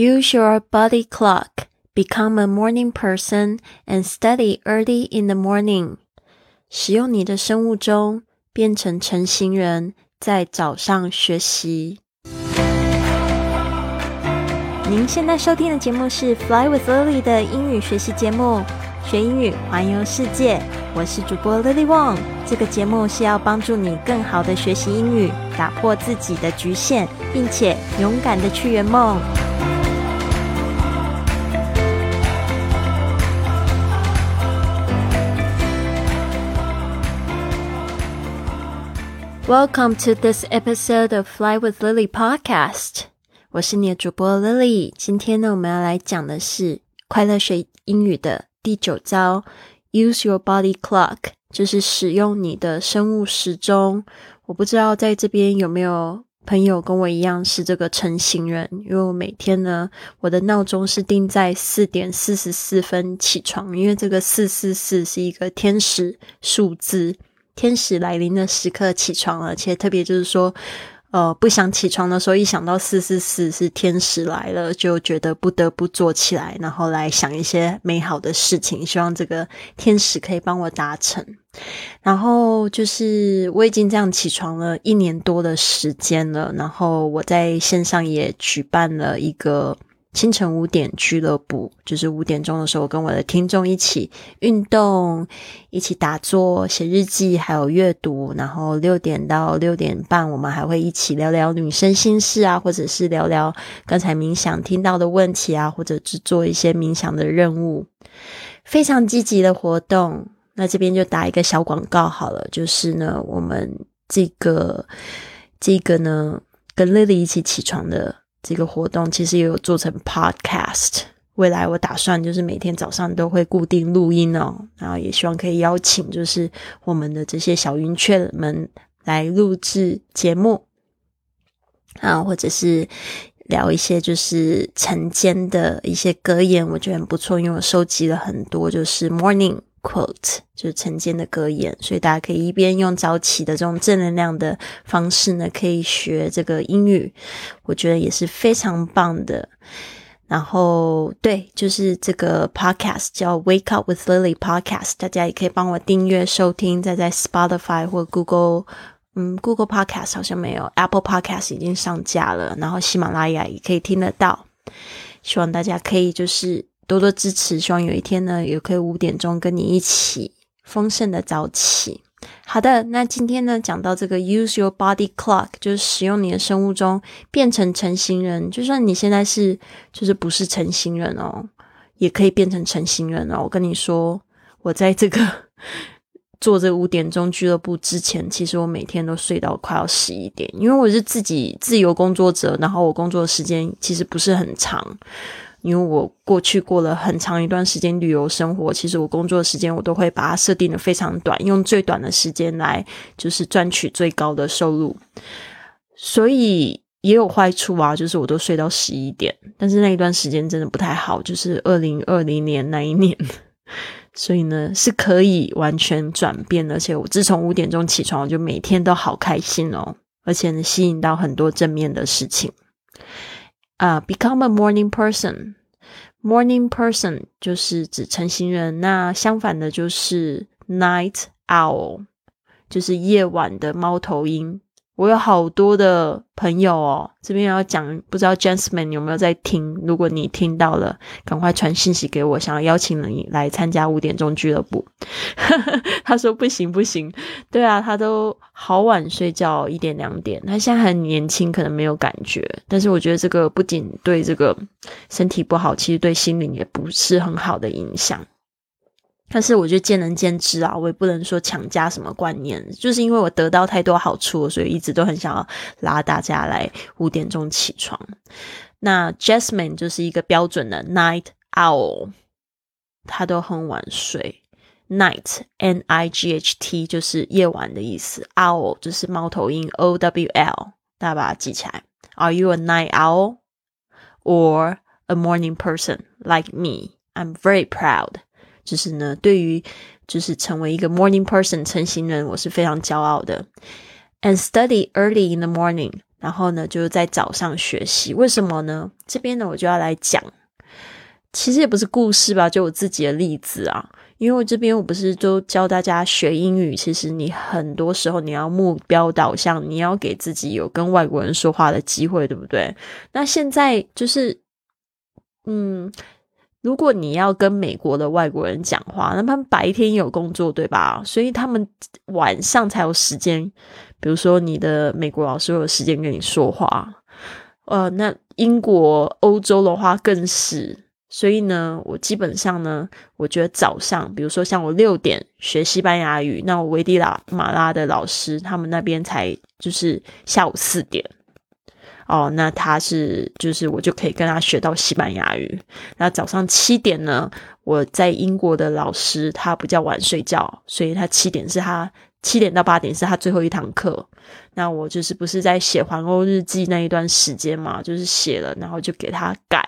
Use your body clock, become a morning person, and study early in the morning. 使用你的生物钟，变成晨型人，在早上学习。您现在收听的节目是 Fly with Lily 的英语学习节目，学英语环游世界。我是主播 Lily Wong。这个节目是要帮助你更好的学习英语，打破自己的局限，并且勇敢的去圆梦。Welcome to this episode of Fly with Lily podcast. 我是你的主播 Lily。 今天呢，我们要来讲的是快乐学英语的第9招， Use your body clock， 就是使用你的生物时钟。我不知道在这边有没有朋友跟我一样是这个晨型人，因为我每天呢，我的闹钟是定在4点44分起床，因为这个444是一个天使数字，天使来临的时刻起床了，而且特别就是说不想起床的时候，一想到444是天使来了，就觉得不得不坐起来，然后来想一些美好的事情，希望这个天使可以帮我达成。然后就是我已经这样起床了1年多的时间了，然后我在线上也举办了一个清晨5点俱乐部，就是5点钟的时候，我跟我的听众一起运动，一起打坐、写日记，还有阅读。然后6点到6点半，我们还会一起聊聊女生心事啊，或者是聊聊刚才冥想听到的问题啊，或者是做一些冥想的任务，非常积极的活动。那这边就打一个小广告好了，就是呢，我们这个呢，跟 Lily 一起起床的这个活动其实也有做成 podcast， 未来我打算就是每天早上都会固定录音哦，然后也希望可以邀请就是我们的这些小云雀们来录制节目啊，或者是聊一些就是晨间的一些格言，我觉得很不错，因为我收集了很多就是 morning quote， 就是晨间的格言，所以大家可以一边用早起的这种正能量的方式呢，可以学这个英语，我觉得也是非常棒的。然后对，就是这个 podcast 叫 Wake Up with Lily Podcast， 大家也可以帮我订阅收听，再在 Spotify 或 Google Podcast 好像没有， Apple Podcast 已经上架了，然后喜马拉雅也可以听得到。希望大家可以就是多多支持，希望有一天呢，也可以5点钟跟你一起丰盛的早起。好的，那今天呢，讲到这个 use your body clock， 就是使用你的生物钟变成晨型人。就算你现在就是不是晨型人哦，也可以变成晨型人哦。我跟你说，我在这个做这5点钟俱乐部之前，其实我每天都睡到快要11点，因为我是自己自由工作者，然后我工作的时间其实不是很长。因为我过去过了很长一段时间旅游生活，其实我工作的时间我都会把它设定的非常短，用最短的时间来就是赚取最高的收入，所以也有坏处啊，就是我都睡到11点，但是那一段时间真的不太好，就是2020年那一年所以呢是可以完全转变，而且我自从5点钟起床，我就每天都好开心哦，而且呢吸引到很多正面的事情。Become a morning person. Morning person 就是指晨型人，那相反的就是 night owl， 就是夜晚的猫头鹰。我有好多的朋友哦，这边要讲，不知道 Jasmine 有没有在听，如果你听到了，赶快传信息给我，想要邀请你来参加5点钟俱乐部他说不行不行，对啊，他都好晚睡觉，1点2点，他现在很年轻，可能没有感觉，但是我觉得这个不仅对这个身体不好，其实对心灵也不是很好的影响。但是我就见仁见智啊，我也不能说强加什么观念，就是因为我得到太多好处了，所以一直都很想要拉大家来5点钟起床。那 Jasmine 就是一个标准的 night owl， 她都很晚睡。Night N-I-G-H-T 就是夜晚的意思， owl 就是猫头鹰 O-W-L， 大家把它记起来。 Are you a night owl or a morning person like me? I'm very proud，就是呢，对于就是成为一个 morning person 晨型人，我是非常骄傲的。And study early in the morning，然后呢就是在早上学习。为什么呢？这边呢我就要来讲，其实也不是故事吧，就我自己的例子啊。因为我这边我不是都教大家学英语，其实你很多时候你要目标导向，你要给自己有跟外国人说话的机会，对不对？那现在就是如果你要跟美国的外国人讲话，那他们白天有工作，对吧？所以他们晚上才有时间，比如说你的美国老师有时间跟你说话，那英国欧洲的话更是。所以呢我基本上呢我觉得早上，比如说像我6点学西班牙语，那我危地马拉的老师他们那边才就是下午4点哦，那他是就是我就可以跟他学到西班牙语。那早上7点呢，我在英国的老师他比较晚睡觉，所以他7点到8点是他最后一堂课。那我就是不是在写环欧日记那一段时间嘛，就是写了然后就给他改，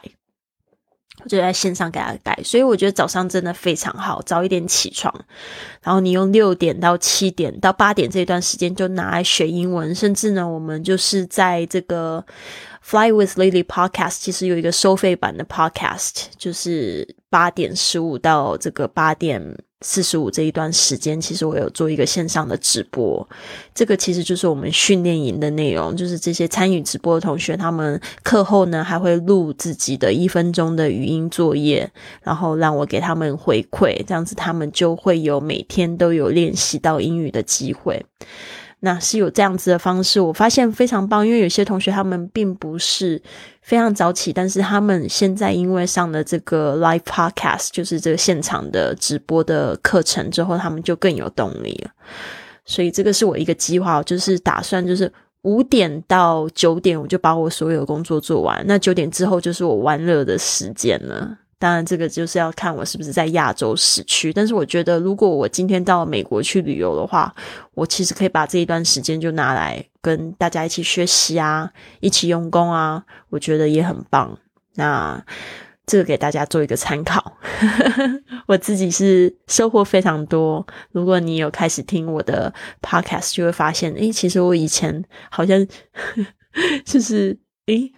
我就在线上给他改。所以我觉得早上真的非常好，早一点起床，然后你用6点到7点到8点这段时间就拿来学英文。甚至呢我们就是在这个 Fly with Lily podcast 其实有一个收费版的 podcast， 就是8点15到这个8点45这一段时间，其实我有做一个线上的直播。这个其实就是我们训练营的内容，就是这些参与直播的同学他们课后呢还会录自己的1分钟的语音作业，然后让我给他们回馈，这样子他们就会有每天都有练习到英语的机会。那是有这样子的方式，我发现非常棒。因为有些同学他们并不是非常早起，但是他们现在因为上了这个 live podcast， 就是这个现场的直播的课程之后，他们就更有动力了。所以这个是我一个计划，就是打算就是5点到9点我就把我所有工作做完，那9点之后就是我玩乐的时间了。当然这个就是要看我是不是在亚洲时区，但是我觉得如果我今天到美国去旅游的话，我其实可以把这一段时间就拿来跟大家一起学习啊，一起用功啊，我觉得也很棒。那这个给大家做一个参考我自己是收获非常多。如果你有开始听我的 podcast 就会发现其实我以前好像就是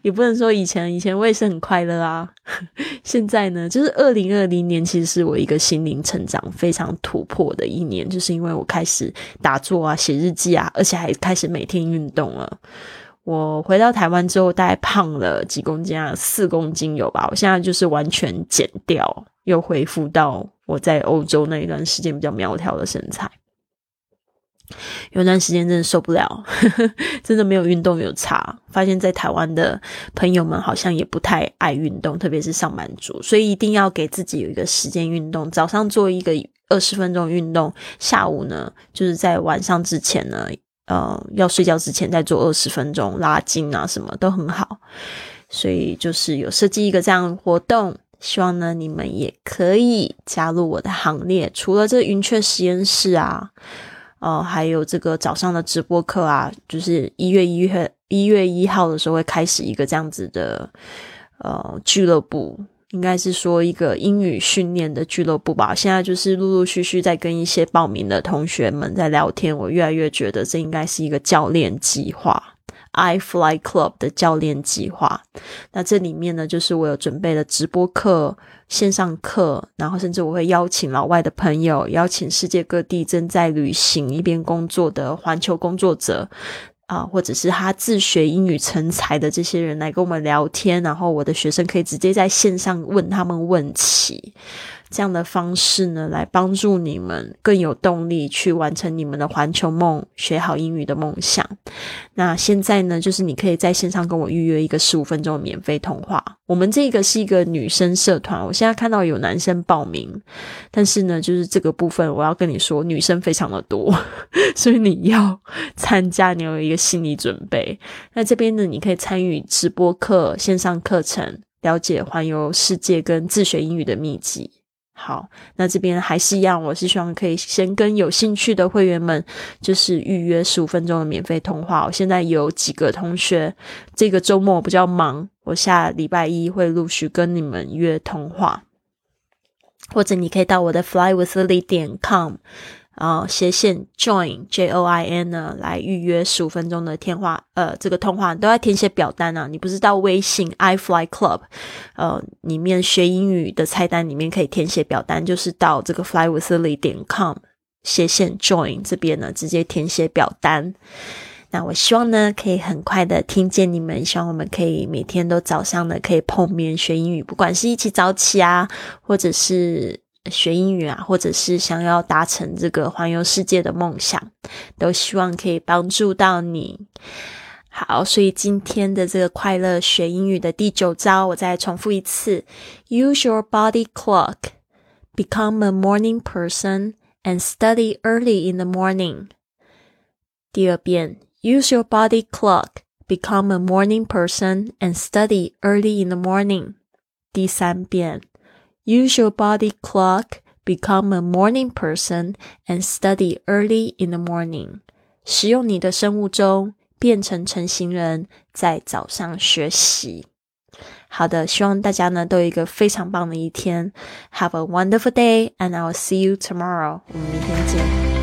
也不能说以前我也是很快乐啊现在呢就是2020年其实是我一个心灵成长非常突破的一年，就是因为我开始打坐啊，写日记啊，而且还开始每天运动了。我回到台湾之后大概胖了几公斤啊，4公斤有吧，我现在就是完全减掉，又恢复到我在欧洲那一段时间比较苗条的身材。有段时间真的受不了真的没有运动有差，发现在台湾的朋友们好像也不太爱运动，特别是上班族。所以一定要给自己有一个时间运动，早上做一个20分钟运动，下午呢就是在晚上之前呢要睡觉之前再做20分钟拉筋啊，什么都很好。所以就是有设计一个这样的活动，希望呢你们也可以加入我的行列。除了这云雀实验室啊，还有这个早上的直播课啊，就是1月1号的时候会开始一个这样子的俱乐部，应该是说一个英语训练的俱乐部吧。现在就是陆陆续续在跟一些报名的同学们在聊天，我越来越觉得这应该是一个教练计划，iFly Club 的教练计划。那这里面呢就是我有准备了直播课、线上课，然后甚至我会邀请老外的朋友，邀请世界各地正在旅行一边工作的环球工作者或者是他自学英语成才的这些人来跟我们聊天，然后我的学生可以直接在线上问他们问题。这样的方式呢来帮助你们更有动力去完成你们的环球梦，学好英语的梦想。那现在呢就是你可以在线上跟我预约一个15分钟的免费通话。我们这个是一个女生社团，我现在看到有男生报名，但是呢就是这个部分我要跟你说女生非常的多所以你要参加你有一个心理准备。那这边呢你可以参与直播课、线上课程，了解环游世界跟自学英语的秘籍。好，那这边还是一样，我是希望可以先跟有兴趣的会员们就是预约15分钟的免费通话。我现在有几个同学这个周末比较忙，我下礼拜1会陆续跟你们约通话，或者你可以到我的flywithlily.com 斜线 join 呢来预约15分钟的这个通话，你都要填写表单啊，你不是到微信 iFly Club 里面学英语的菜单里面可以填写表单，就是到这个 flywithlily.com /join 这边呢直接填写表单。那我希望呢可以很快的听见你们，希望我们可以每天都早上呢可以碰面学英语，不管是一起早起啊，或者是学英语啊，或者是想要达成这个环游世界的梦想，都希望可以帮助到你。好，所以今天的这个快乐学英语的第9招，我再重复一次 Use your body clock, become a morning person and study early in the morning. 第二遍 Use your body clock, become a morning person and study early in the morning. 第三遍Use your body clock, become a morning person, and study early in the morning. 使用你的生物钟，变成晨型人，在早上学习。好的，希望大家呢都有一个非常棒的一天。Have a wonderful day, and I'll see you tomorrow. 我们明天见。